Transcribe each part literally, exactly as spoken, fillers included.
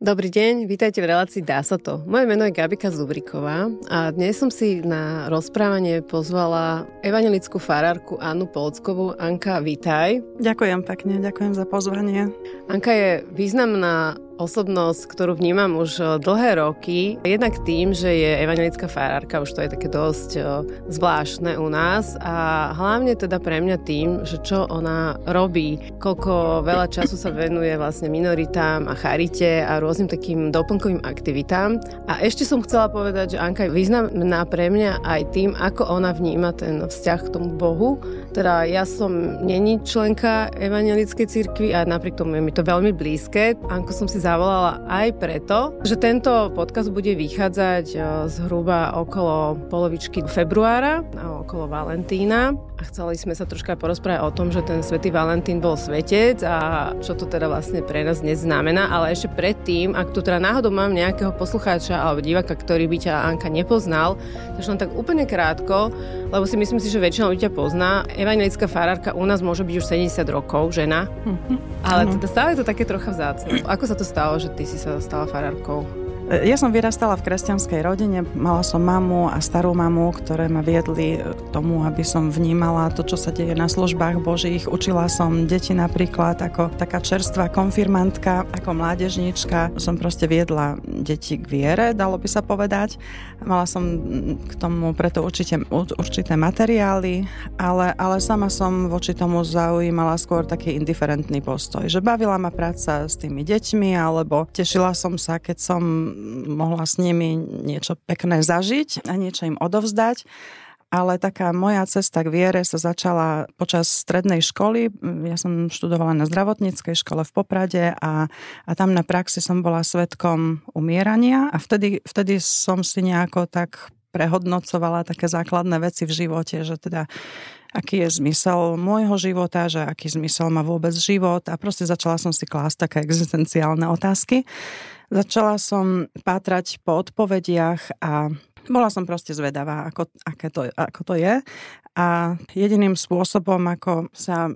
Dobrý deň, vítajte v relácii Dá sa to. Moje meno je Gabika Zubriková a dnes som si na rozprávanie pozvala evanjelickú farárku Annu Polckovú. Anka, vítaj. Ďakujem pekne, ďakujem za pozvanie. Anka je významná osobnosť, ktorú vnímam už dlhé roky. Jednak tým, že je evanjelická farárka, už to je také dosť zvláštne u nás a hlavne teda pre mňa tým, že čo ona robí, koľko veľa času sa venuje vlastne minoritám a charite a rôznym takým doplnkovým aktivitám. A ešte som chcela povedať, že Anka je významná pre mňa aj tým, ako ona vníma ten vzťah k tomu Bohu. Teda ja som není členka evanjelickej cirkvi a napriek tomu je mi to veľmi blízke. Anku som si zavolala aj preto, že tento podcast bude vychádzať zhruba okolo polovičky februára, okolo Valentína. A chceli sme sa troška porozprávať o tom, že ten svätý Valentín bol svetec a čo to teda vlastne pre nás dnes znamená. Ale ešte predtým, ak tu teda náhodou mám nejakého poslucháča alebo diváka, ktorý by ťa Anka nepoznal, takže len tak úplne krátko, lebo si myslím si, že väčšina ľudí ťa pozná. Evanjelická farárka u nás môže byť už sedemdesiat rokov, žena. Mm-hmm. Ale teda stále je to také trocha vzácne. Ako sa to stalo, že ty si sa stala farárkou? Ja som vyrastala v kresťanskej rodine. Mala som mamu a starú mamu, ktoré ma viedli k tomu, aby som vnímala to, čo sa deje na službách Božích. Učila som deti napríklad ako taká čerstvá konfirmantka, ako mládežníčka. Som proste viedla deti k viere, dalo by sa povedať. Mala som k tomu preto určite, určité materiály, ale, ale sama som voči tomu zaujímala skôr taký indiferentný postoj. Že bavila ma práca s tými deťmi, alebo tešila som sa, keď som mohla s nimi niečo pekné zažiť a niečo im odovzdať. Ale taká moja cesta k viere sa začala počas strednej školy. Ja som študovala na zdravotníckej škole v Poprade a, a tam na praxi som bola svedkom umierania a vtedy, vtedy som si nejako tak prehodnocovala také základné veci v živote, že teda aký je zmysel môjho života, že aký zmysel má vôbec život a proste začala som si klásť také existenciálne otázky. Začala som pátrať po odpovediach a bola som proste zvedavá, ako, aké to, ako to je. A jediným spôsobom, ako sa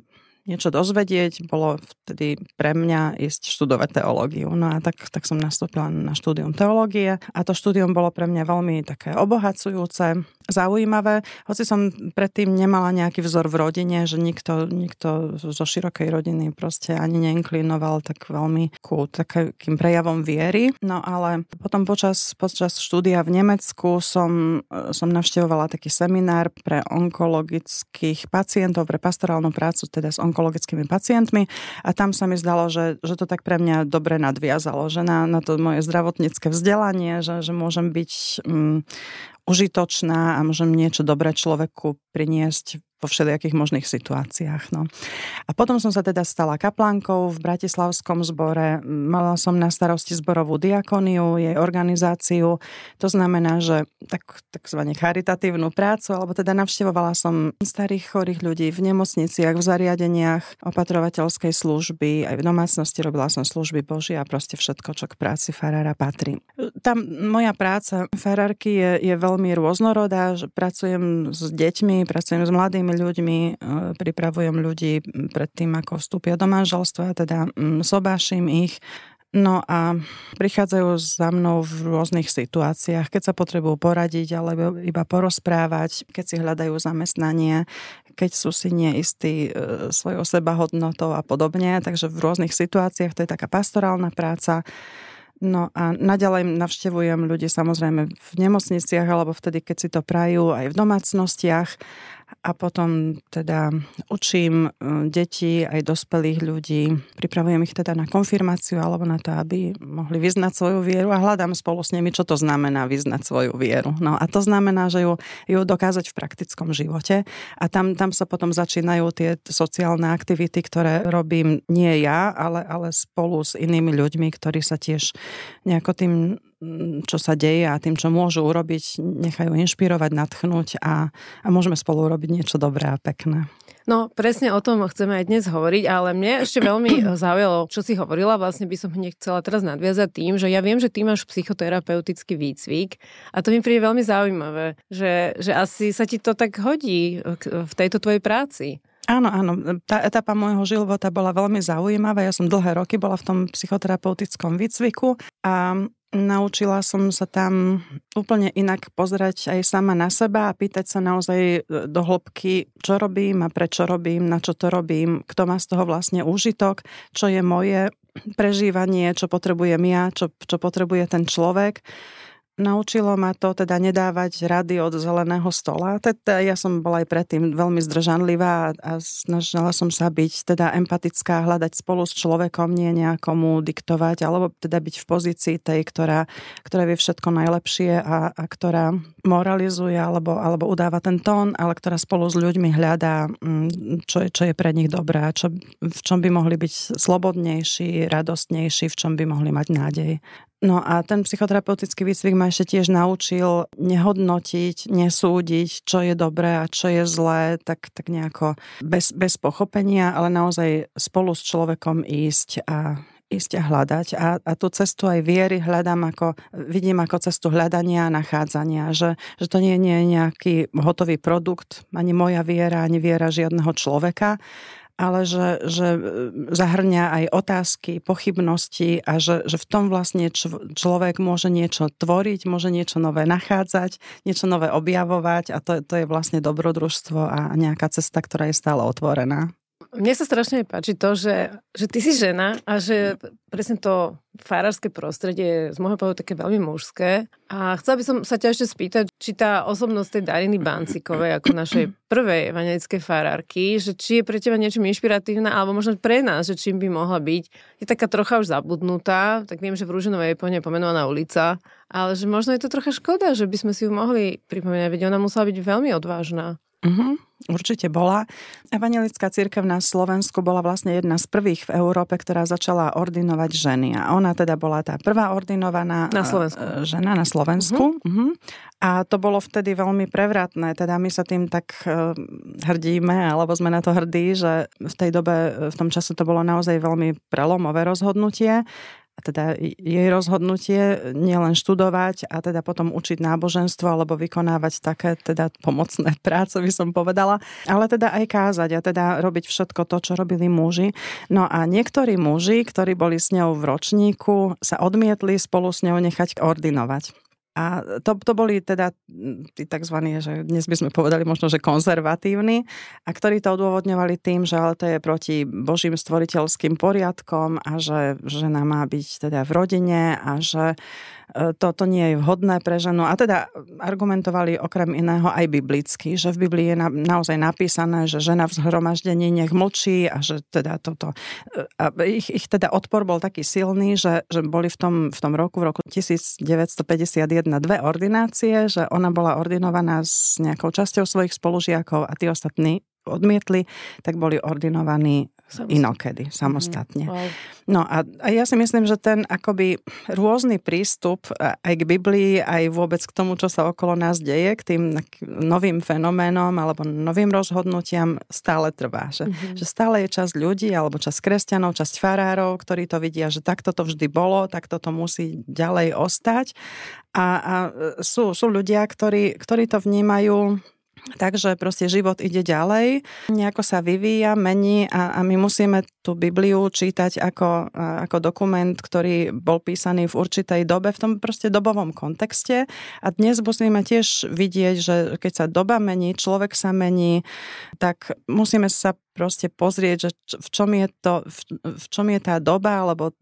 niečo dozvedieť, bolo vtedy pre mňa ísť študovať teológiu. No a tak, tak som nastúpila na štúdium teológie a to štúdium bolo pre mňa veľmi také obohacujúce, zaujímavé. Hoci som predtým nemala nejaký vzor v rodine, že nikto, nikto zo širokej rodiny proste ani neinklinoval tak veľmi ku takým prejavom viery. No ale potom počas, počas štúdia v Nemecku som, som navštevovala taký seminár pre onkologických pacientov, pre pastorálnu prácu teda s onkologickými pacientmi a tam sa mi zdalo, že, že to tak pre mňa dobre nadviazalo, že na, na to moje zdravotnícke vzdelanie, že, že môžem byť um, užitočná a môžem niečo dobré človeku priniesť vo všelijakých možných situáciách. No. A potom som sa teda stala kaplánkou v Bratislavskom zbore. Mala som na starosti zborovú diakoniu, jej organizáciu. To znamená, že tak, takzvané charitatívnu prácu, alebo teda navštevovala som starých chorých ľudí v nemocniciach, v zariadeniach opatrovateľskej služby, aj v domácnosti robila som služby Božie a proste všetko, čo k práci farára patrí. Tá moja práca farárky je, je veľmi rôznorodá. Pracujem s deťmi, pracujem s mladými ľuďmi, pripravujem ľudí pred tým, ako vstúpia do manželstva, teda sobášim ich. No a prichádzajú za mnou v rôznych situáciách, keď sa potrebujú poradiť alebo iba porozprávať, keď si hľadajú zamestnanie, keď sú si neistí svojou sebahodnotou a podobne. Takže v rôznych situáciách to je taká pastorálna práca. No a naďalej navštevujem ľudí samozrejme v nemocniciach alebo vtedy, keď si to prajú, aj v domácnostiach a potom teda učím deti aj dospelých ľudí. Pripravujem ich teda na konfirmáciu alebo na to, aby mohli vyznať svoju vieru a hľadám spolu s nimi, čo to znamená vyznať svoju vieru. No a to znamená, že ju, ju dokázať v praktickom živote a tam, tam sa potom začínajú tie sociálne aktivity, ktoré robím nie ja, ale, ale spolu s inými ľuďmi, ktorí sa tiež nejako tým, čo sa deje a tým, čo môžu urobiť, nechajú inšpirovať, nadchnúť a, a môžeme spolu urobiť niečo dobré a pekné. No, presne o tom chceme aj dnes hovoriť, ale mne ešte veľmi zaujalo, čo si hovorila, vlastne by som hneď chcela teraz nadviazať tým, že ja viem, že ty máš psychoterapeutický výcvik a to mi príde veľmi zaujímavé, že, že asi sa ti to tak hodí v tejto tvojej práci. Áno, áno. Tá etapa môjho života bola veľmi zaujímavá. Ja som dlhé roky bola v tom psychoterapeutickom výcviku a naučila som sa tam úplne inak pozerať aj sama na seba a pýtať sa naozaj do hĺbky, čo robím a prečo robím, na čo to robím, kto má z toho vlastne úžitok, čo je moje prežívanie, čo potrebujem ja, čo, čo potrebuje ten človek. Naučilo ma to teda nedávať rady od zeleného stola. Teda ja som bola aj predtým veľmi zdržanlivá a snažila som sa byť teda empatická, hľadať spolu s človekom, nie nejakomu diktovať, alebo teda byť v pozícii tej, ktorá, ktorá vie všetko najlepšie a, a ktorá moralizuje alebo, alebo udáva ten tón, ale ktorá spolu s ľuďmi hľadá, čo, čo je pre nich dobré, čo, v čom by mohli byť slobodnejší, radostnejší, v čom by mohli mať nádej. No a ten psychoterapeutický výcvik ma ešte tiež naučil nehodnotiť, nesúdiť, čo je dobré a čo je zlé, tak, tak nejako bez, bez pochopenia, ale naozaj spolu s človekom ísť a ísť a hľadať. A, a tú cestu aj viery hľadám ako, vidím ako cestu hľadania a nachádzania, že, že to nie, nie je nejaký hotový produkt, ani moja viera, ani viera žiadneho človeka, ale že, že zahrňa aj otázky, pochybnosti a že, že v tom vlastne človek môže niečo tvoriť, môže niečo nové nachádzať, niečo nové objavovať a to, to je vlastne dobrodružstvo a nejaká cesta, ktorá je stále otvorená. Mne sa strašne páči to, že, že ty si žena a že presne to farárske prostredie je z môjho pohľadu také veľmi mužské. A chcela by som sa ťa ešte spýtať, či tá osobnosť tej Dariny Bancíkovej ako našej prvej evangelickej farárky, že či je pre teba niečím inšpiratívna, alebo možno pre nás, že čím by mohla byť. Je taká trocha už zabudnutá, tak viem, že v Rúžinovej je po nej pomenovaná ulica, ale že možno je to trocha škoda, že by sme si ju mohli pripomínať, veď ona musela byť veľmi odvážna. Uh-huh, určite bola. Evanjelická cirkev na Slovensku bola vlastne jedna z prvých v Európe, ktorá začala ordinovať ženy. A ona teda bola tá prvá ordinovaná na Slovensku. Žena na Slovensku. Uh-huh. Uh-huh. A to bolo vtedy veľmi prevratné. Teda my sa tým tak hrdíme, alebo sme na to hrdí, že v tej dobe, v tom čase to bolo naozaj veľmi prelomové rozhodnutie. A teda jej rozhodnutie nielen študovať a teda potom učiť náboženstvo alebo vykonávať také teda pomocné práce, by som povedala, ale teda aj kázať a teda robiť všetko to, čo robili muži. No a niektorí muži, ktorí boli s ňou v ročníku, sa odmietli spolu s ňou nechať ordinovať. A to, to boli teda tí takzvaní, že dnes by sme povedali možno, že konzervatívni, a ktorí to odôvodňovali tým, že ale to je proti Božím stvoriteľským poriadkom a že žena má byť teda v rodine a že toto nie je vhodné pre ženu. A teda argumentovali okrem iného aj biblicky, že v Biblii je na, naozaj napísané, že žena v zhromaždení nech mlčí a že teda toto... A ich, ich teda odpor bol taký silný, že, že boli v tom, v tom roku, v roku devätnásťstopäťdesiatjeden na dve ordinácie, že ona bola ordinovaná s nejakou časťou svojich spolužiakov a tí ostatní odmietli, tak boli ordinovaní samostatne. Inokedy, samostatne. Mm, wow. No a, a ja si myslím, že ten akoby rôzny prístup aj k Biblii, aj vôbec k tomu, čo sa okolo nás deje, k tým novým fenoménom alebo novým rozhodnutiam stále trvá. Že, mm-hmm. že stále je časť ľudí, alebo časť kresťanov, časť farárov, ktorí to vidia, že takto to vždy bolo, takto to musí ďalej ostať. A, a sú, sú ľudia, ktorí, ktorí to vnímajú... Takže proste život ide ďalej, nejako sa vyvíja, mení a, a my musíme tú Bibliu čítať ako, ako dokument, ktorý bol písaný v určitej dobe, v tom proste dobovom kontexte. A dnes musíme tiež vidieť, že keď sa doba mení, človek sa mení, tak musíme sa proste pozrieť, že v čom je to, v čom je tá doba, alebo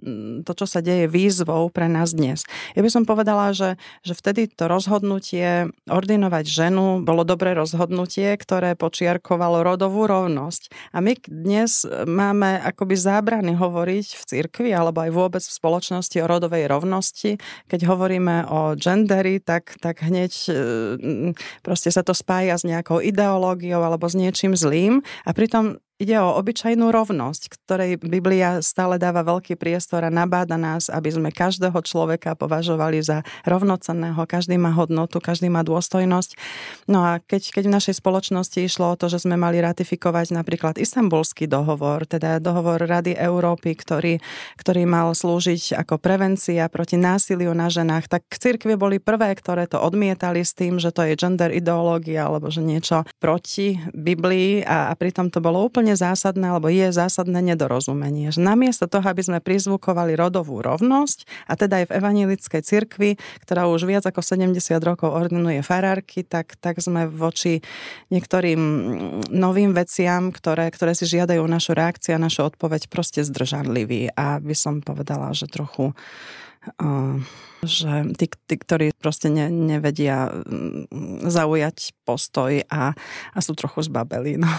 to, čo sa deje výzvou pre nás dnes. Ja by som povedala, že, že vtedy to rozhodnutie ordinovať ženu bolo dobré rozhodnutie, ktoré počiarkovalo rodovú rovnosť. A my dnes máme akoby zábrany hovoriť v cirkvi, alebo aj vôbec v spoločnosti o rodovej rovnosti. Keď hovoríme o genderi, tak, tak hneď proste sa to spája s nejakou ideológiou alebo s niečím zlým. A pritom Ide o obyčajnú rovnosť, ktorej Biblia stále dáva veľký priestor a nabáda nás, aby sme každého človeka považovali za rovnocenného. Každý má hodnotu, každý má dôstojnosť. No a keď, keď v našej spoločnosti išlo o to, že sme mali ratifikovať napríklad Istanbulský dohovor, teda dohovor Rady Európy, ktorý, ktorý mal slúžiť ako prevencia proti násiliu na ženách, tak cirkvi boli prvé, ktoré to odmietali s tým, že to je gender ideológia alebo že niečo proti Biblii a, a pritom to bolo úplne zásadné, alebo je zásadné nedorozumenie. Že namiesto toho, aby sme prizvukovali rodovú rovnosť, a teda aj v evanjelickej cirkvi, ktorá už viac ako sedemdesiat rokov ordinuje farárky, tak, tak sme voči niektorým novým veciam, ktoré, ktoré si žiadajú našu reakciu a našu odpoveď, proste zdržanliví. A by som povedala, že trochu uh, že tí, tí, ktorí proste ne, nevedia zaujať postoj a, a sú trochu zbabelí. No.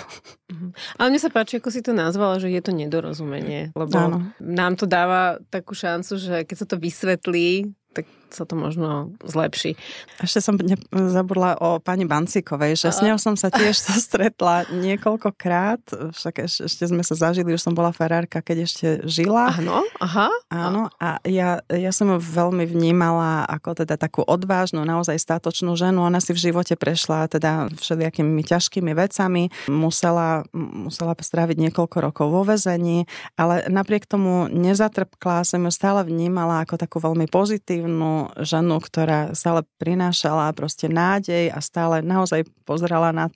Ale mne sa páči, ako si to nazvala, že je to nedorozumenie, lebo áno, nám to dáva takú šancu, že keď sa to vysvetlí, tak sa to možno zlepší. Ešte som ne- zabudla o pani Bancíkovej, že a... s ňou som sa tiež stretla niekoľkokrát, však eš- ešte sme sa zažili, už som bola farárka, keď ešte žila. Áno, aha. Áno, a ja, ja som ju veľmi vnímala ako teda takú odvážnu, naozaj statočnú ženu. Ona si v živote prešla teda všelijakými ťažkými vecami, musela, musela stráviť niekoľko rokov vo väzení, ale napriek tomu nezatrpkla, som ju stále vnímala ako takú veľmi pozitívnu ženu, ktorá stále prinášala proste nádej a stále naozaj pozerala na,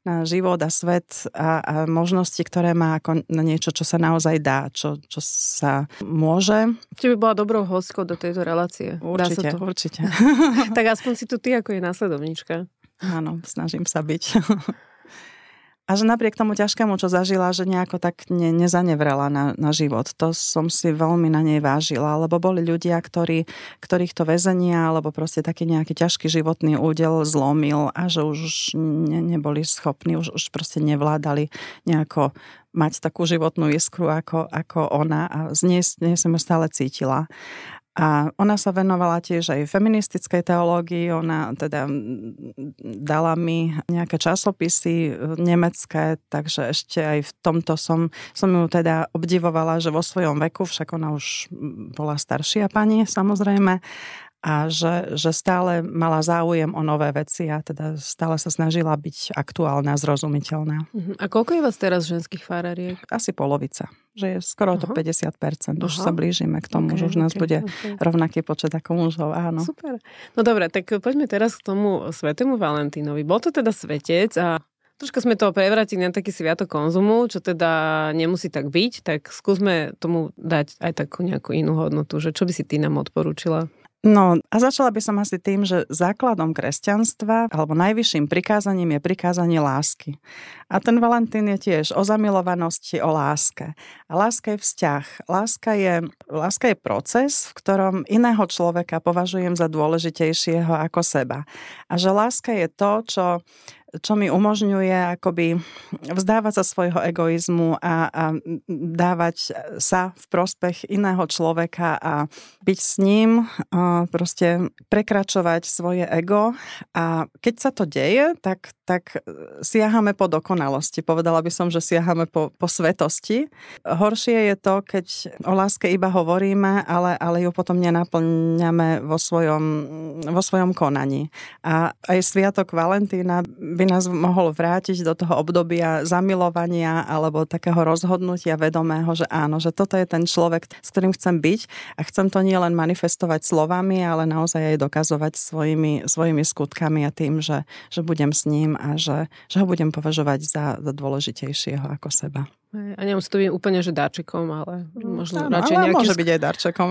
na život a svet a, a možnosti, ktoré má ako na niečo, čo sa naozaj dá, čo, čo sa môže. Či by bola dobrou hostkou do tejto relácie. Určite, určite. Tak aspoň si tu ty ako je následovníčka. Áno, snažím sa byť. A že napriek tomu ťažkému, čo zažila, že nejako tak ne, nezanevrela na, na život. To som si veľmi na nej vážila, lebo boli ľudia, ktorí, ktorých to väzenia, alebo proste taký nejaký ťažký životný údel zlomil a že už ne, neboli schopní, už, už proste nevládali nejako mať takú životnú iskru ako, ako ona a z nej, nej som ju stále cítila. A ona sa venovala tiež aj feministickej teológii, ona teda dala mi nejaké časopisy nemecké, takže ešte aj v tomto som, som ju teda obdivovala, že vo svojom veku, však ona už bola staršia pani samozrejme, a že, že stále mala záujem o nové veci a teda stále sa snažila byť aktuálna, zrozumiteľná. A koľko je vás teraz ženských faráriek? Asi polovica, že je skoro to päťdesiat percent. Už Aha. sa blížime k tomu, okay, že už nás okay, bude okay. rovnaký počet ako mužov, áno. Super. No dobre, tak poďme teraz k tomu Svätému Valentínovi. Bol to teda svetec a troška sme to prevratili na taký sviatok konzumu, čo teda nemusí tak byť, tak skúsme tomu dať aj takú nejakú inú hodnotu, že čo by si ty nám odporúčila? No a začala by som asi tým, že základom kresťanstva alebo najvyšším prikázaním je prikázanie lásky. A ten Valentín je tiež o zamilovanosti, o láske. A láska je vzťah. Láska je, láska je proces, v ktorom iného človeka považujem za dôležitejšieho ako seba. A že láska je to, čo... čo mi umožňuje akoby vzdávať sa svojho egoizmu a, a dávať sa v prospech iného človeka a byť s ním, proste prekračovať svoje ego. A keď sa to deje, tak, tak siahame po dokonalosti. Povedala by som, že siahame po, po svetosti. Horšie je to, keď o láske iba hovoríme, ale, ale ju potom nenaplňame vo svojom, vo svojom konaní. A aj Sviatok Valentína by nás mohol vrátiť do toho obdobia zamilovania alebo takého rozhodnutia vedomého, že áno, že toto je ten človek, s ktorým chcem byť a chcem to nielen manifestovať slovami, ale naozaj aj dokazovať svojimi, svojimi skutkami a tým, že, že budem s ním a že, že ho budem považovať za, za dôležitejšieho ako seba. A nemusí to byť úplne, že darčekom, ale možno no, radšej ale nejaký... Môže byť aj darčekom.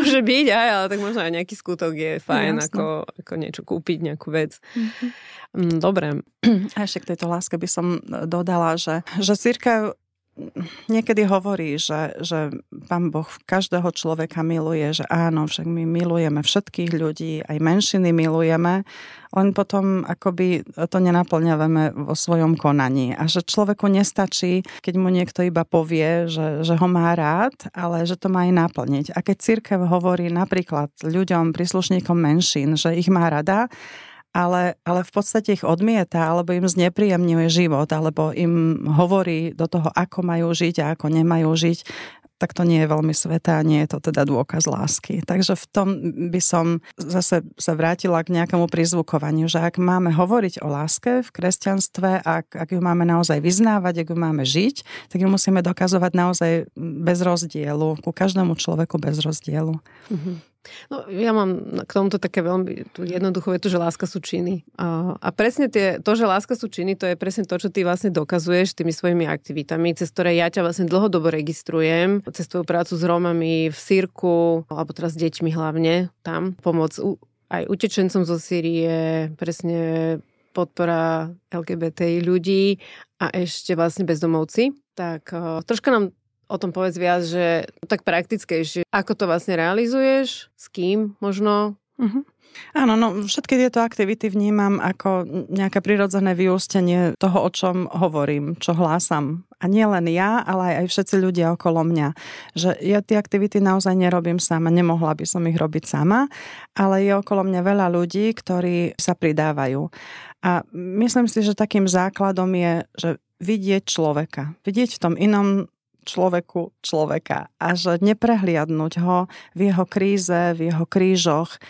Môže byť aj, ale tak možno aj nejaký skutok je fajn, no, ako, ako niečo kúpiť, nejakú vec. Mm-hmm. Dobre. A ešte k tejto láske by som dodala, že, že cirkev niekedy hovorí, že, že Pán Boh každého človeka miluje, že áno, však my milujeme všetkých ľudí, aj menšiny milujeme, len potom akoby to nenaplňujeme vo svojom konaní. A že človeku nestačí, keď mu niekto iba povie, že, že ho má rád, ale že to má aj naplniť. A keď cirkev hovorí napríklad ľuďom, príslušníkom menšín, že ich má rada, ale, ale v podstate ich odmieta, alebo im znepríjemňuje život, alebo im hovorí do toho, ako majú žiť a ako nemajú žiť, tak to nie je veľmi sveté a nie je to teda dôkaz lásky. Takže v tom by som zase sa vrátila k nejakému prizvukovaniu, že ak máme hovoriť o láske v kresťanstve, ak, ak ju máme naozaj vyznávať, ak ju máme žiť, tak ju musíme dokazovať naozaj bez rozdielu, ku každému človeku bez rozdielu. Mhm. No, ja mám k tomuto také veľmi jednoducho, je to, že láska sú činy. A, a presne tie, to, že láska sú činy, to je presne to, čo ty vlastne dokazuješ tými svojimi aktivitami, cez ktoré ja ťa vlastne dlhodobo registrujem, cez tvoju prácu s Rómami v cirku, alebo teraz s deťmi hlavne tam, pomoc u, aj utečencom zo Sýrie, presne podpora el gé bé té í ľudí a ešte vlastne bezdomovci. Tak uh, troška nám o tom povedz viac, že tak praktickejšie. Ako to vlastne realizuješ? S kým možno? Uh-huh. Áno, no všetky tieto aktivity vnímam ako nejaké prirodzené vyústenie toho, o čom hovorím, čo hlásam. A nie len ja, ale aj všetci ľudia okolo mňa. Že ja tie aktivity naozaj nerobím sama, nemohla by som ich robiť sama, ale je okolo mňa veľa ľudí, ktorí sa pridávajú. A myslím si, že takým základom je, že vidieť človeka. Vidieť v tom inom človeku človeka a že neprehliadnúť ho v jeho kríze, v jeho krížoch,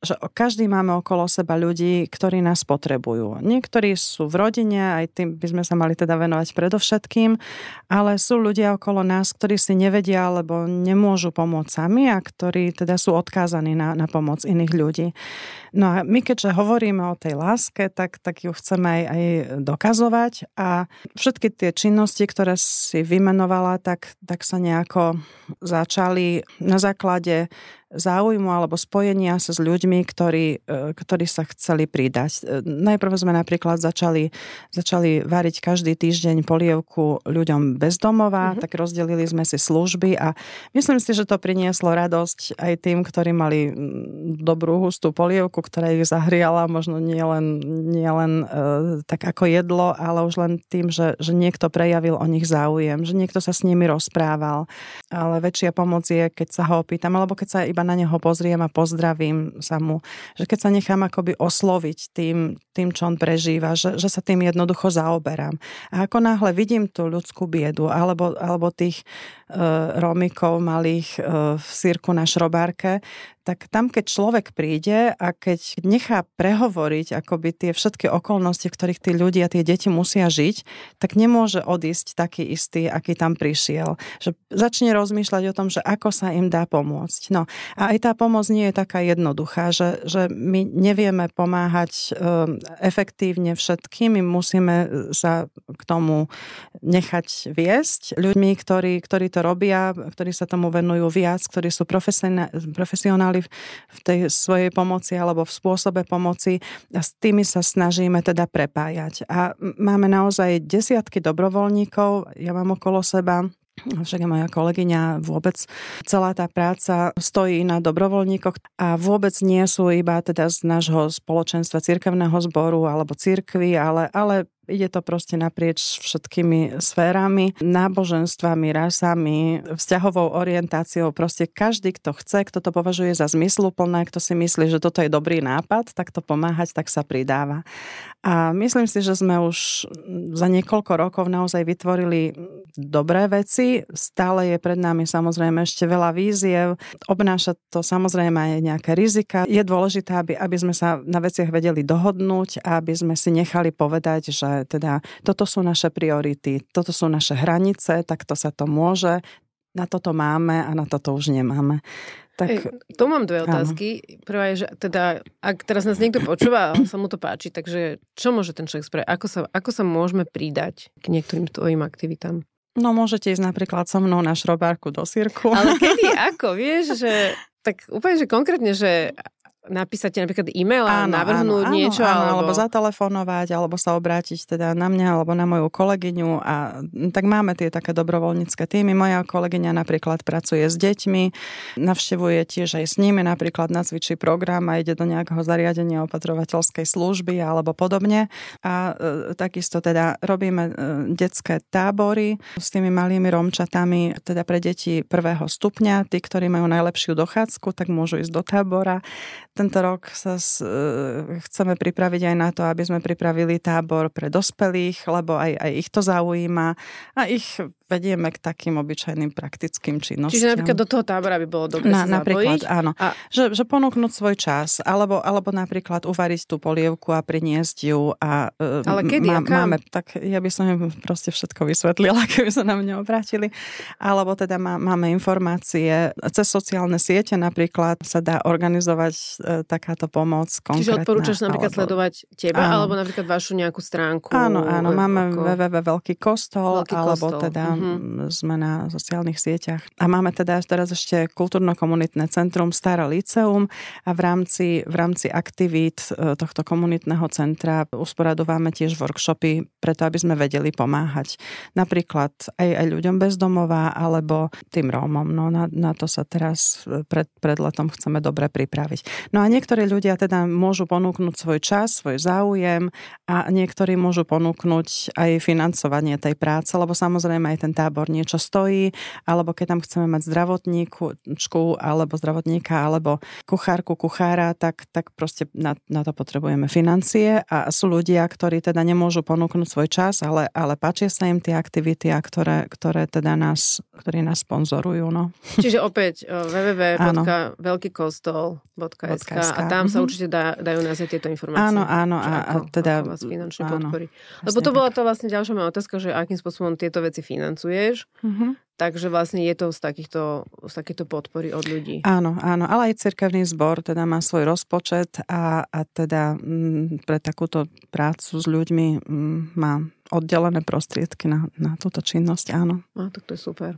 že každý máme okolo seba ľudí, ktorí nás potrebujú. Niektorí sú v rodine, aj tým by sme sa mali teda venovať predovšetkým, ale sú ľudia okolo nás, ktorí si nevedia alebo nemôžu pomôcť sami a ktorí teda sú odkázaní na, na pomoc iných ľudí. No a my keďže hovoríme o tej láske, tak, tak ju chceme aj, aj dokazovať a všetky tie činnosti, ktoré si vymenovala, tak, tak sa nejako začali na základe záujmu alebo spojenia sa s ľuďmi, ktorí, ktorí sa chceli pridať. Najprv sme napríklad začali, začali variť každý týždeň polievku ľuďom bez domova, mm-hmm. tak rozdelili sme si služby a myslím si, že to prinieslo radosť aj tým, ktorí mali dobrú hustú polievku, ktorá ich zahriala, možno nie len, nie len e, tak ako jedlo, ale už len tým, že, že niekto prejavil o nich záujem, že niekto sa s nimi rozprával. Ale väčšia pomoc je, keď sa ho opýtam, alebo keď sa iba na neho pozriem a pozdravím sa mu, že keď sa nechám akoby osloviť tým, tým čo on prežíva, že, že sa tým jednoducho zaoberám. A ako náhle vidím tú ľudskú biedu, alebo, alebo tých e, Rómikov malých e, v cirku na Šrobárke, tak tam, keď človek príde a keď nechá prehovoriť akoby tie všetky okolnosti, v ktorých tí ľudia, tie deti musia žiť, tak nemôže odísť taký istý, aký tam prišiel. Že začne rozmýšľať o tom, že ako sa im dá pomôcť. No a aj tá pomoc nie je taká jednoduchá, že, že my nevieme pomáhať efektívne všetkým, my musíme sa k tomu nechať viesť ľuďmi, ktorí, ktorí to robia, ktorí sa tomu venujú viac, ktorí sú profesionáli v tej svojej pomoci alebo v spôsobe pomoci a s tými sa snažíme teda prepájať. A máme naozaj desiatky dobrovoľníkov, ja mám okolo seba, však moja kolegyňa, vôbec celá tá práca stojí na dobrovoľníkoch a vôbec nie sú iba teda z nášho spoločenstva cirkevného zboru alebo cirkvi, ale, ale ide to proste naprieč všetkými sférami, náboženstvami, rasami, vzťahovou orientáciou. Proste každý, kto chce, kto to považuje za zmysluplné, kto si myslí, že toto je dobrý nápad, tak to pomáhať, tak sa pridáva. A myslím si, že sme už za niekoľko rokov naozaj vytvorili dobré veci. Stále je pred nami samozrejme ešte veľa víziev. Obnáša to samozrejme aj nejaké rizika. Je dôležité, aby, aby sme sa na veciach vedeli dohodnúť, aby sme si nechali povedať, že teda toto sú naše priority, toto sú naše hranice, takto sa to môže, na toto máme a na toto už nemáme. Tak... Ej, to mám dve otázky. Áno. Prvá je, že teda, ak teraz nás niekto počúva a sa mu to páči, takže čo môže ten človek spraviť? Ako sa, ako sa môžeme pridať k niektorým tvojim aktivitám? No môžete ísť napríklad so mnou na Šrobárku do cirku. Ale kedy, ako, vieš, že tak úplne, že konkrétne, že napísať napríklad e-mail a áno, navrhnúť áno, niečo. Áno, alebo... alebo zatelefonovať, alebo sa obrátiť teda na mňa, alebo na moju kolegyňu. A tak máme tie také dobrovoľnícke týmy. Moja kolegyňa napríklad pracuje s deťmi, navštevuje tiež aj s nimi, napríklad nacvičí program a ide do nejakého zariadenia opatrovateľskej služby alebo podobne. A e, takisto teda robíme e, detské tábory s tými malými romčatami, teda pre deti prvého stupňa. Tí, ktorí majú najlepšiu dochádzku, tak môžu ísť do tábora. tento rok sa s, e, chceme pripraviť aj na to, aby sme pripravili tábor pre dospelých, lebo aj, aj ich to zaujíma a ich vedieme k takým obyčajným praktickým činnostiam. Čiže napríklad do toho tábora by bolo dobre na, sa zapojiť? Napríklad, áno. A... Že, že ponúknuť svoj čas, alebo, alebo napríklad uvariť tú polievku a priniesť ju. A, e, Ale kedy? Má, máme, tak ja by som im proste všetko vysvetlila, keby sa na mňa obrátili. Alebo teda má, máme informácie cez sociálne siete napríklad sa dá organizovať e, takáto pomoc konkrétna. Čiže odporúčaš napríklad alebo... sledovať teba, áno. alebo napríklad vašu nejakú stránku? Áno, áno, máme ako... www bodka velký kostol, Veľký alebo kostol. Teda uh-huh. sme na sociálnych sieťach. A máme teda teraz ešte kultúrno-komunitné centrum Staré Lýceum a v rámci, v rámci aktivít tohto komunitného centra usporadovávame tiež workshopy preto, aby sme vedeli pomáhať. Napríklad aj, aj ľuďom bez domova, alebo tým Rómom. No na, na to sa teraz pred, pred letom chceme dobre pripraviť. No a niektorí ľudia teda môžu ponúknuť svoj čas, svoj záujem a niektorí môžu ponúknuť aj financovanie tej práce, lebo samozrejme aj ten tábor niečo stojí, alebo keď tam chceme mať zdravotníčku, alebo zdravotníka, alebo kuchárku, kuchára, tak, tak proste na, na to potrebujeme financie a sú ľudia, ktorí teda nemôžu ponúknuť svoj čas, ale, ale páčia sa im tie aktivity, ktoré, ktoré teda nás, ktorí nás sponzorujú, no. Čiže opäť www bodka veľký kostol bodka es ká a tam sa určite dá, dajú nás aj tieto informácie. Áno, áno. Ako, a teda, ako vás finančne podporí. Lebo to bola to vlastne ďalšia moja otázka, že akým spôsobom tieto veci financuješ. Uh-huh. Takže vlastne je to z takýchto, z takýchto podpory od ľudí. Áno, áno, ale aj cirkevný zbor teda má svoj rozpočet a, a teda m, pre takúto prácu s ľuďmi m, má oddelené prostriedky na, na túto činnosť, áno. Á, tak to je super.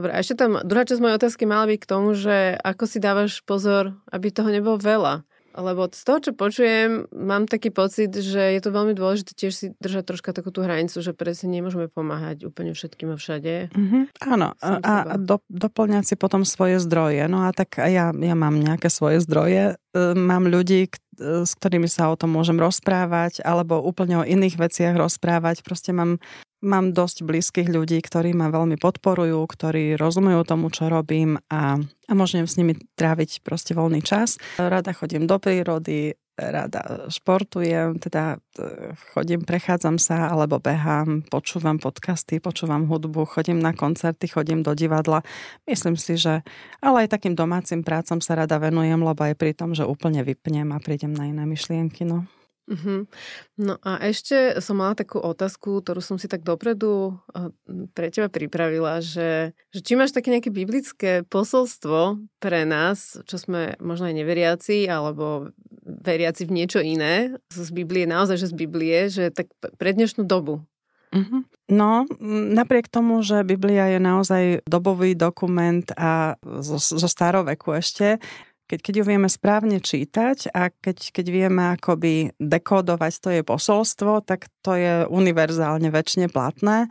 Dobre, a ešte tam druhá časť mojej otázky mala byť k tomu, že ako si dávaš pozor, aby toho nebolo veľa. Lebo z toho, čo počujem, mám taký pocit, že je to veľmi dôležité tiež si držať troška takú tú hranicu, že presne nemôžeme pomáhať úplne všetkým a všade. Mm-hmm. Áno, Som a, a do, doplňať si potom svoje zdroje. No a tak ja, ja mám nejaké svoje zdroje. Mám ľudí, s ktorými sa o tom môžem rozprávať, alebo úplne o iných veciach rozprávať. Proste mám... Mám dosť blízkych ľudí, ktorí ma veľmi podporujú, ktorí rozumejú tomu, čo robím a, a môžem s nimi tráviť proste voľný čas. Rada chodím do prírody, rada športujem, teda chodím, prechádzam sa alebo behám, počúvam podcasty, počúvam hudbu, chodím na koncerty, chodím do divadla. Myslím si, že ale aj takým domácim prácom sa rada venujem, lebo aj pri tom, že úplne vypnem a prídem na iné myšlienky, no. Uh-huh. No a ešte som mala takú otázku, ktorú som si tak dopredu pre teba pripravila, že, že či máš také nejaké biblické posolstvo pre nás, čo sme možno aj neveriaci, alebo veriaci v niečo iné z Biblie, naozaj, že z Biblie, že tak pre dnešnú dobu. Uh-huh. No, napriek tomu, že Biblia je naozaj dobový dokument a zo, zo staroveku ešte, Keď, keď ju vieme správne čítať a keď, keď vieme akoby dekódovať to jej posolstvo, tak to je univerzálne väčšine platné.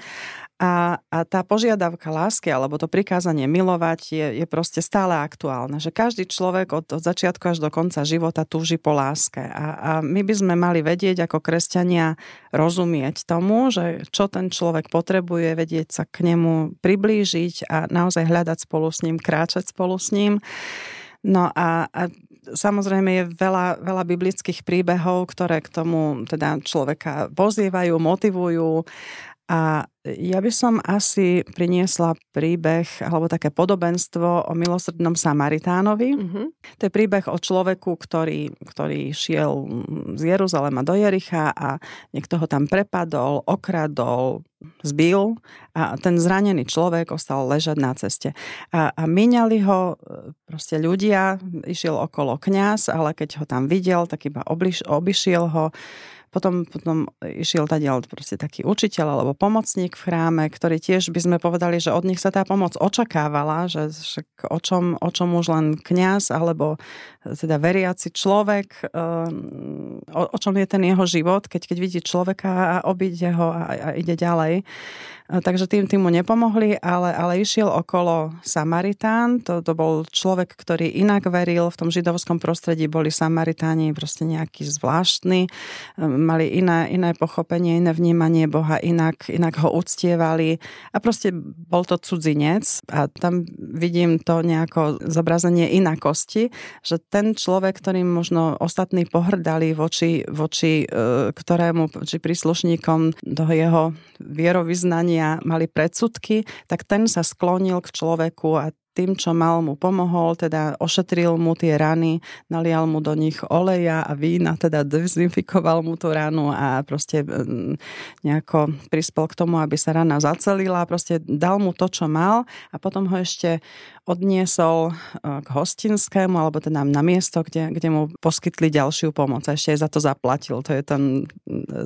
A, a tá požiadavka lásky, alebo to prikázanie milovať je, je proste stále aktuálne. Že každý človek od, od začiatku až do konca života túži po láske. A, a my by sme mali vedieť ako kresťania rozumieť tomu, že čo ten človek potrebuje, vedieť sa k nemu priblížiť a naozaj hľadať spolu s ním, kráčať spolu s ním. No a, a samozrejme je veľa, veľa biblických príbehov, ktoré k tomu teda človeka pozývajú, motivujú. A ja by som asi priniesla príbeh, alebo také podobenstvo o milosrdnom Samaritánovi. Mm-hmm. To je príbeh o človeku, ktorý, ktorý šiel z Jeruzalema do Jericha a niekto ho tam prepadol, okradol, zbil a ten zranený človek ostal ležať na ceste. A, a míňali ho proste ľudia, išiel okolo kňaz, ale keď ho tam videl, tak iba obliš, obišiel ho. Potom, potom išiel tadiaľ proste taký učiteľ alebo pomocník v chráme, ktorý tiež by sme povedali, že od nich sa tá pomoc očakávala, že o čom, o čom už len kňaz alebo teda veriaci človek, o, o čom je ten jeho život, keď, keď vidí človeka a obíde ho a, a ide ďalej. takže tým, tým mu nepomohli, ale, ale išiel okolo Samaritán, to, to bol človek, ktorý inak veril, v tom židovskom prostredí boli Samaritáni proste nejaký zvláštny, mali iné, iné pochopenie, iné vnímanie Boha, inak, inak ho uctievali a proste bol to cudzinec a tam vidím to nejako zobrazenie inakosti, že ten človek, ktorým možno ostatní pohrdali voči, voči ktorému, či príslušníkom do jeho vierovyznania mali predsudky, tak ten sa sklonil k človeku a tým, čo mal, mu pomohol, teda ošetril mu tie rany, nalial mu do nich oleja a vína, teda dezinfikoval mu tú ranu a proste nejako prispel k tomu, aby sa rana zacelila, proste dal mu to, čo mal a potom ho ešte odniesol k hostinskému, alebo teda na miesto, kde, kde mu poskytli ďalšiu pomoc a ešte za to zaplatil. To je tam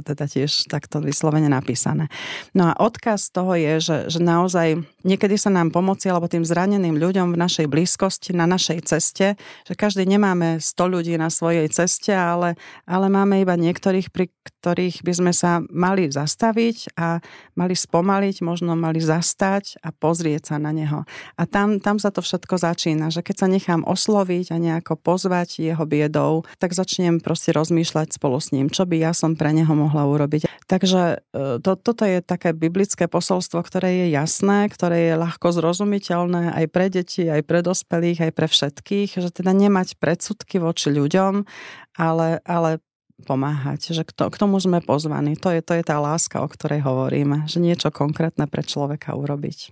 teda tiež takto vyslovene napísané. No a odkaz toho je, že, že naozaj niekedy sa nám pomoci, alebo tým zraneným ľuďom v našej blízkosti, na našej ceste, že každý nemáme sto ľudí na svojej ceste, ale, ale máme iba niektorých, pri ktorých by sme sa mali zastaviť a mali spomaliť, možno mali zastať a pozrieť sa na neho. A tam, tam sa to všetko začína, že keď sa nechám osloviť a nejako pozvať jeho biedou, tak začnem proste rozmýšľať spolu s ním, čo by ja som pre neho mohla urobiť. Takže to, toto je také biblické posolstvo, ktoré je jasné, ktoré je ľahko zrozumiteľné aj pre deti, aj pre dospelých, aj pre všetkých, že teda nemať predsudky voči ľuďom, ale, ale pomáhať, že k tomu sme pozvaní. To je, to je tá láska, o ktorej hovoríme, že niečo konkrétne pre človeka urobiť.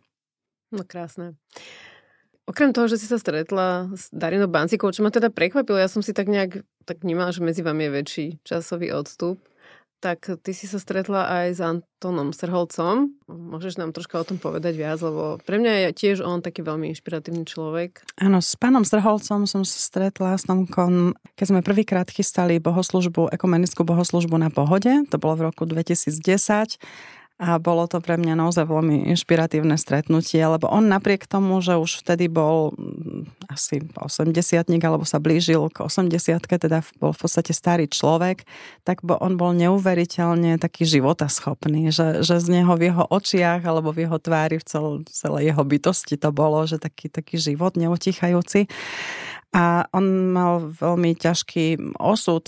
No krásne. Okrem toho, že si sa stretla s Darinou Bancíkovou, čo ma teda prekvapilo, ja som si tak nejak tak vnímala, že medzi vami je väčší časový odstup. Tak ty si sa stretla aj s Antonom Srholcom. Môžeš nám troška o tom povedať viac, lebo pre mňa je tiež on taký veľmi inšpiratívny človek. Áno, s pánom Srholcom som sa stretla s Tomkom, keď sme prvýkrát chystali bohoslužbu, ekumenickú bohoslužbu na Pohode. To bolo v roku dvetisícdesať. A bolo to pre mňa naozaj veľmi inšpiratívne stretnutie, lebo on napriek tomu, že už vtedy bol asi osemdesiatnik, alebo sa blížil k osemdesiatke, teda bol v podstate starý človek, tak on bol neuveriteľne taký životaschopný, že, že z neho v jeho očiach alebo v jeho tvári, v cel, celej jeho bytosti to bolo, že taký, taký život neutichajúci. A on mal veľmi ťažký osud,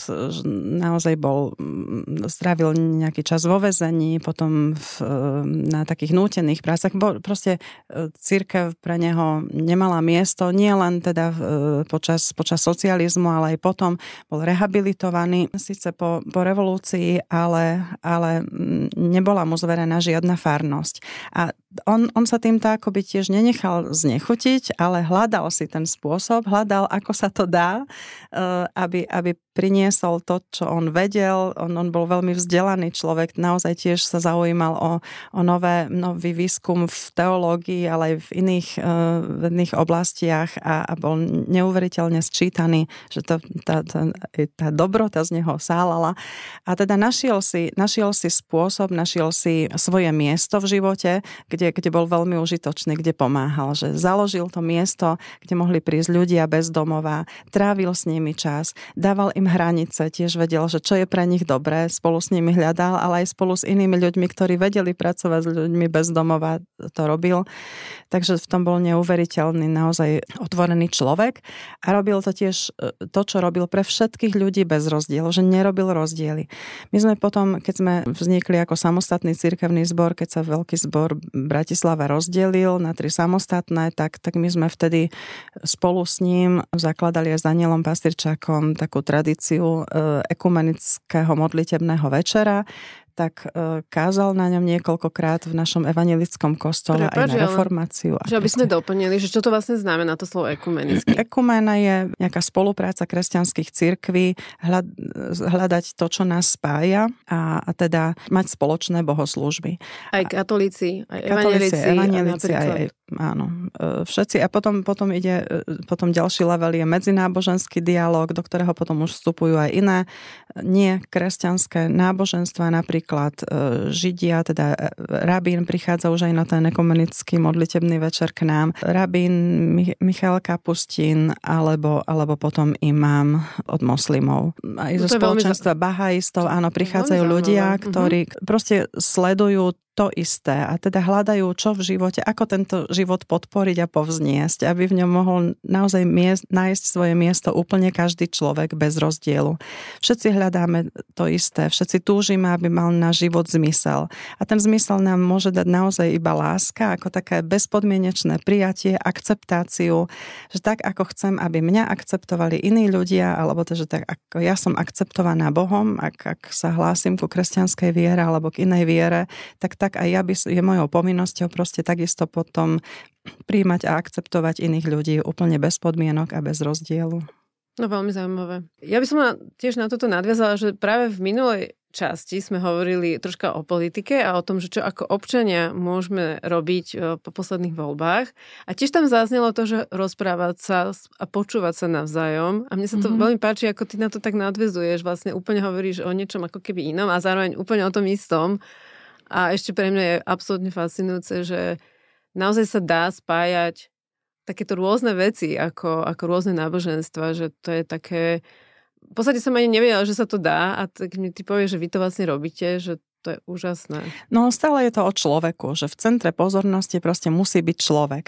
naozaj bol, strávil nejaký čas vo väzení, potom v, na takých nútených prácach. Bo, proste cirkev pre neho nemala miesto, nie len teda počas, počas socializmu, ale aj potom bol rehabilitovaný, síce po, po revolúcii, ale, ale nebola mu zverená žiadna farnosť. A on, on sa týmto akoby tiež nenechal znechutiť, ale hľadal si ten spôsob, hľadal ako sa to dá, aby, aby priniesol to, čo on vedel. On, on bol veľmi vzdelaný človek, naozaj tiež sa zaujímal o, o nové, nový výskum v teológii, ale aj v iných, v iných oblastiach a, a bol neuveriteľne sčítaný, že to, tá, tá, tá dobrota z neho sálala. A teda našiel si, našiel si spôsob, našiel si svoje miesto v živote, kde, kde bol veľmi užitočný, kde pomáhal, že založil to miesto, kde mohli prísť ľudia bez domova, trávil s nimi čas, dával im hranice, tiež vedel, že čo je pre nich dobré, spolu s nimi hľadal, ale aj spolu s inými ľuďmi, ktorí vedeli pracovať s ľuďmi bez domova, to robil. Takže v tom bol neuveriteľný, naozaj otvorený človek a robil to tiež to, čo robil pre všetkých ľudí bez rozdielu, že nerobil rozdiely. My sme potom, keď sme vznikli ako samostatný cirkevný zbor, keď sa veľký zbor Bratislava rozdelil na tri samostatné, tak, tak my sme vtedy spolu s ním zakladali aj s Danielom Pastričákom takú tradíciu ekumenického modlitebného večera, tak kázal na ňom niekoľkokrát v našom evanjelickom kostole. Prepač, aj na reformáciu. Že aby sme doplnili, že čo to vlastne znamená to slovo ekumenický? Ekumena je nejaká spolupráca kresťanských cirkví, hľad, hľadať to, čo nás spája a, a teda mať spoločné bohoslúžby. Aj katolíci, aj evanjelici. Evanjelici, aj, aj áno, všetci. A potom, potom ide, potom ďalší level je medzináboženský dialog, do ktorého potom už vstupujú aj iné nie kresťanské náboženstva, napríklad Príklad Židia, teda rabín prichádza už aj na ten ekumenický modlitebný večer k nám. Rabín Michal Kapustín alebo, alebo potom imám od moslimov. Aj zo spoločenstva bahaistov, áno, prichádzajú ľudia, ktorí proste sledujú to isté a teda hľadajú, čo v živote, ako tento život podporiť a povzniesť, aby v ňom mohol naozaj miest, nájsť svoje miesto úplne každý človek bez rozdielu. Všetci hľadáme to isté, všetci túžime, aby mal náš život zmysel a ten zmysel nám môže dať naozaj iba láska, ako také bezpodmienečné prijatie, akceptáciu, že tak ako chcem, aby mňa akceptovali iní ľudia, alebo to, že tak ako ja som akceptovaná Bohom, ak, ak sa hlásim ku kresťanskej viere alebo k inej viere, tak tak aj ja by, je mojou povinnosťou proste takisto potom prijímať a akceptovať iných ľudí úplne bez podmienok a bez rozdielu. No veľmi zaujímavé. Ja by som tiež na toto nadviazala, že práve v minulej časti sme hovorili troška o politike a o tom, že čo ako občania môžeme robiť po posledných voľbách. A tiež tam zaznelo to, že rozprávať sa a počúvať sa navzájom. A mne sa to mm-hmm. veľmi páči, ako ty na to tak nadviazuješ. Vlastne úplne hovoríš o niečom ako keby inom a zároveň úplne o tom istom. A ešte pre mňa je absolútne fascinujúce, že naozaj sa dá spájať takéto rôzne veci, ako, ako rôzne náboženstva, že to je také... V podstate som ani nevedela, že sa to dá a tak mi ty povieš, že vy to vlastne robíte, že to je úžasné. No stále je to o človeku, že v centre pozornosti proste musí byť človek.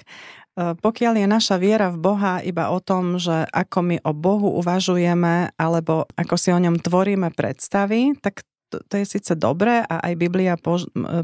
Pokiaľ je naša viera v Boha iba o tom, že ako my o Bohu uvažujeme alebo ako si o ňom tvoríme predstavy, tak to je síce dobré a aj Biblia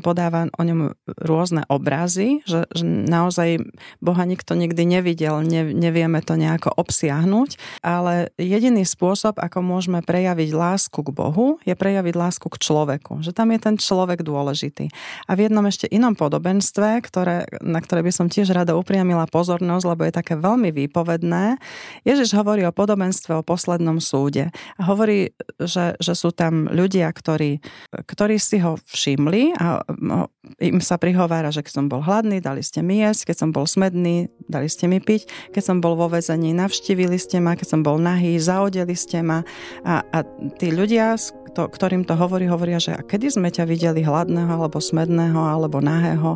podáva o ňom rôzne obrazy, že, že naozaj Boha nikto nikdy nevidel, ne, nevieme to nejako obsiahnuť, ale jediný spôsob, ako môžeme prejaviť lásku k Bohu, je prejaviť lásku k človeku, že tam je ten človek dôležitý. A v jednom ešte inom podobenstve, ktoré, na ktoré by som tiež rada upriamila pozornosť, lebo je také veľmi výpovedné, Ježiš hovorí o podobenstve o poslednom súde a hovorí, že, že sú tam ľudia, ktorí Ktorí, ktorí si ho všimli a im sa prihovára, že keď som bol hladný, dali ste mi jesť, keď som bol smedný, dali ste mi piť, keď som bol vo väzení, navštívili ste ma, keď som bol nahý, zaodeli ste ma a, a tí ľudia, to, ktorým to hovorí, hovoria, že a kedy sme ťa videli hladného, alebo smedného, alebo nahého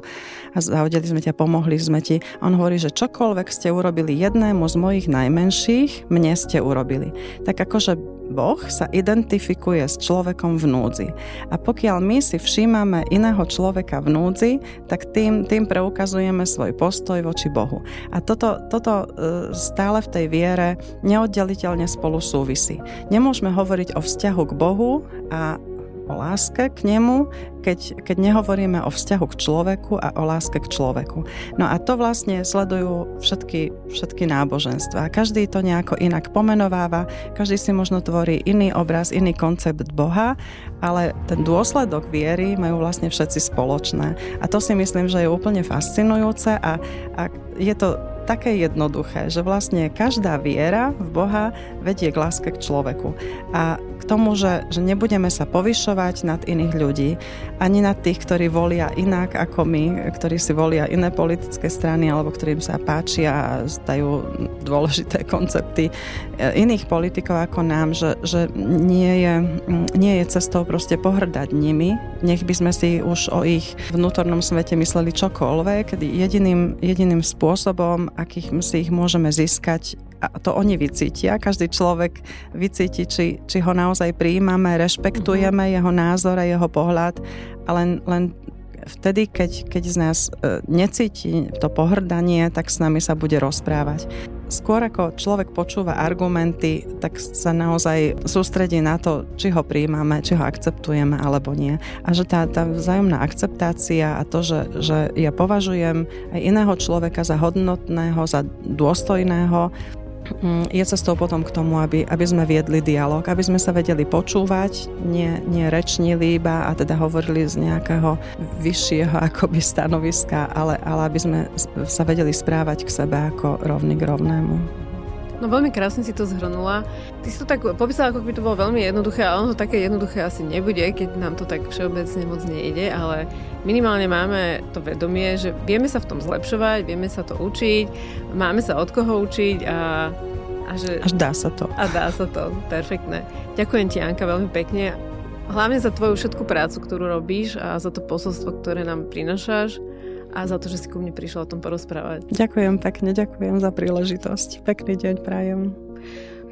a zaodeli sme ťa, pomohli sme ti. A on hovorí, že čokoľvek ste urobili jednému z mojich najmenších, mne ste urobili. Tak akože Boh sa identifikuje s človekom v núdzi. A pokiaľ my si všímame iného človeka v núdzi, tak tým, tým preukazujeme svoj postoj voči Bohu. A toto, toto stále v tej viere neoddeliteľne spolu súvisí. Nemôžeme hovoriť o vzťahu k Bohu a o láske k nemu, keď, keď nehovoríme o vzťahu k človeku a o láske k človeku. No a to vlastne sledujú všetky, všetky náboženstvá. Každý to nejako inak pomenováva, každý si možno tvorí iný obraz, iný koncept Boha, ale ten dôsledok viery majú vlastne všetci spoločné. A to si myslím, že je úplne fascinujúce a, a je to také jednoduché, že vlastne každá viera v Boha vedie k láske k človeku a k tomu, že, že nebudeme sa povyšovať nad iných ľudí, ani nad tých, ktorí volia inak ako my, ktorí si volia iné politické strany alebo ktorým sa páčia a dajú dôležité koncepty iných politikov ako nám, že, že nie je, nie je cestou proste pohrdať nimi, nech by sme si už o ich vnútornom svete mysleli čokoľvek, jediným, jediným spôsobom, akých si ich môžeme získať, a to oni vycítia. Každý človek vycíti, či, či ho naozaj prijímame, rešpektujeme mm-hmm. jeho názor a jeho pohľad, a len, len vtedy, keď, keď z nás necíti to pohrdanie, tak s nami sa bude rozprávať. Skôr ako človek počúva argumenty, tak sa naozaj sústredí na to, či ho prijímame, či ho akceptujeme alebo nie. A že tá, tá vzájomná akceptácia a to, že, že ja považujem aj iného človeka za hodnotného, za dôstojného, je cestou potom k tomu, aby, aby sme viedli dialog, aby sme sa vedeli počúvať, nie, nie rečnili iba a teda hovorili z nejakého vyššieho akoby stanoviska, ale, ale aby sme sa vedeli správať k sebe ako rovný k rovnému. No veľmi krásne si to zhrnula. Ty si to tak popísala, ako by to bolo veľmi jednoduché, ale ono to také jednoduché asi nebude, keď nám to tak všeobecne moc nejde, ale minimálne máme to vedomie, že vieme sa v tom zlepšovať, vieme sa to učiť, máme sa od koho učiť a, a že... Až dá sa to. A dá sa to, perfektné. Ďakujem ti, Anka, veľmi pekne. Hlavne za tvoju všetku prácu, ktorú robíš a za to posolstvo, ktoré nám prinášaš. A za to, že si ku mne prišla o tom porozprávať. Ďakujem pekne, ďakujem za príležitosť. Pekný deň prajem.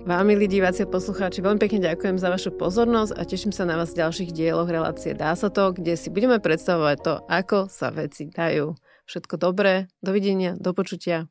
Vám, milí diváci a poslucháči, veľmi pekne ďakujem za vašu pozornosť a teším sa na vás v ďalších dieloch relácie Dá sa to, kde si budeme predstavovať to, ako sa veci dajú. Všetko dobré, dovidenia, do počutia.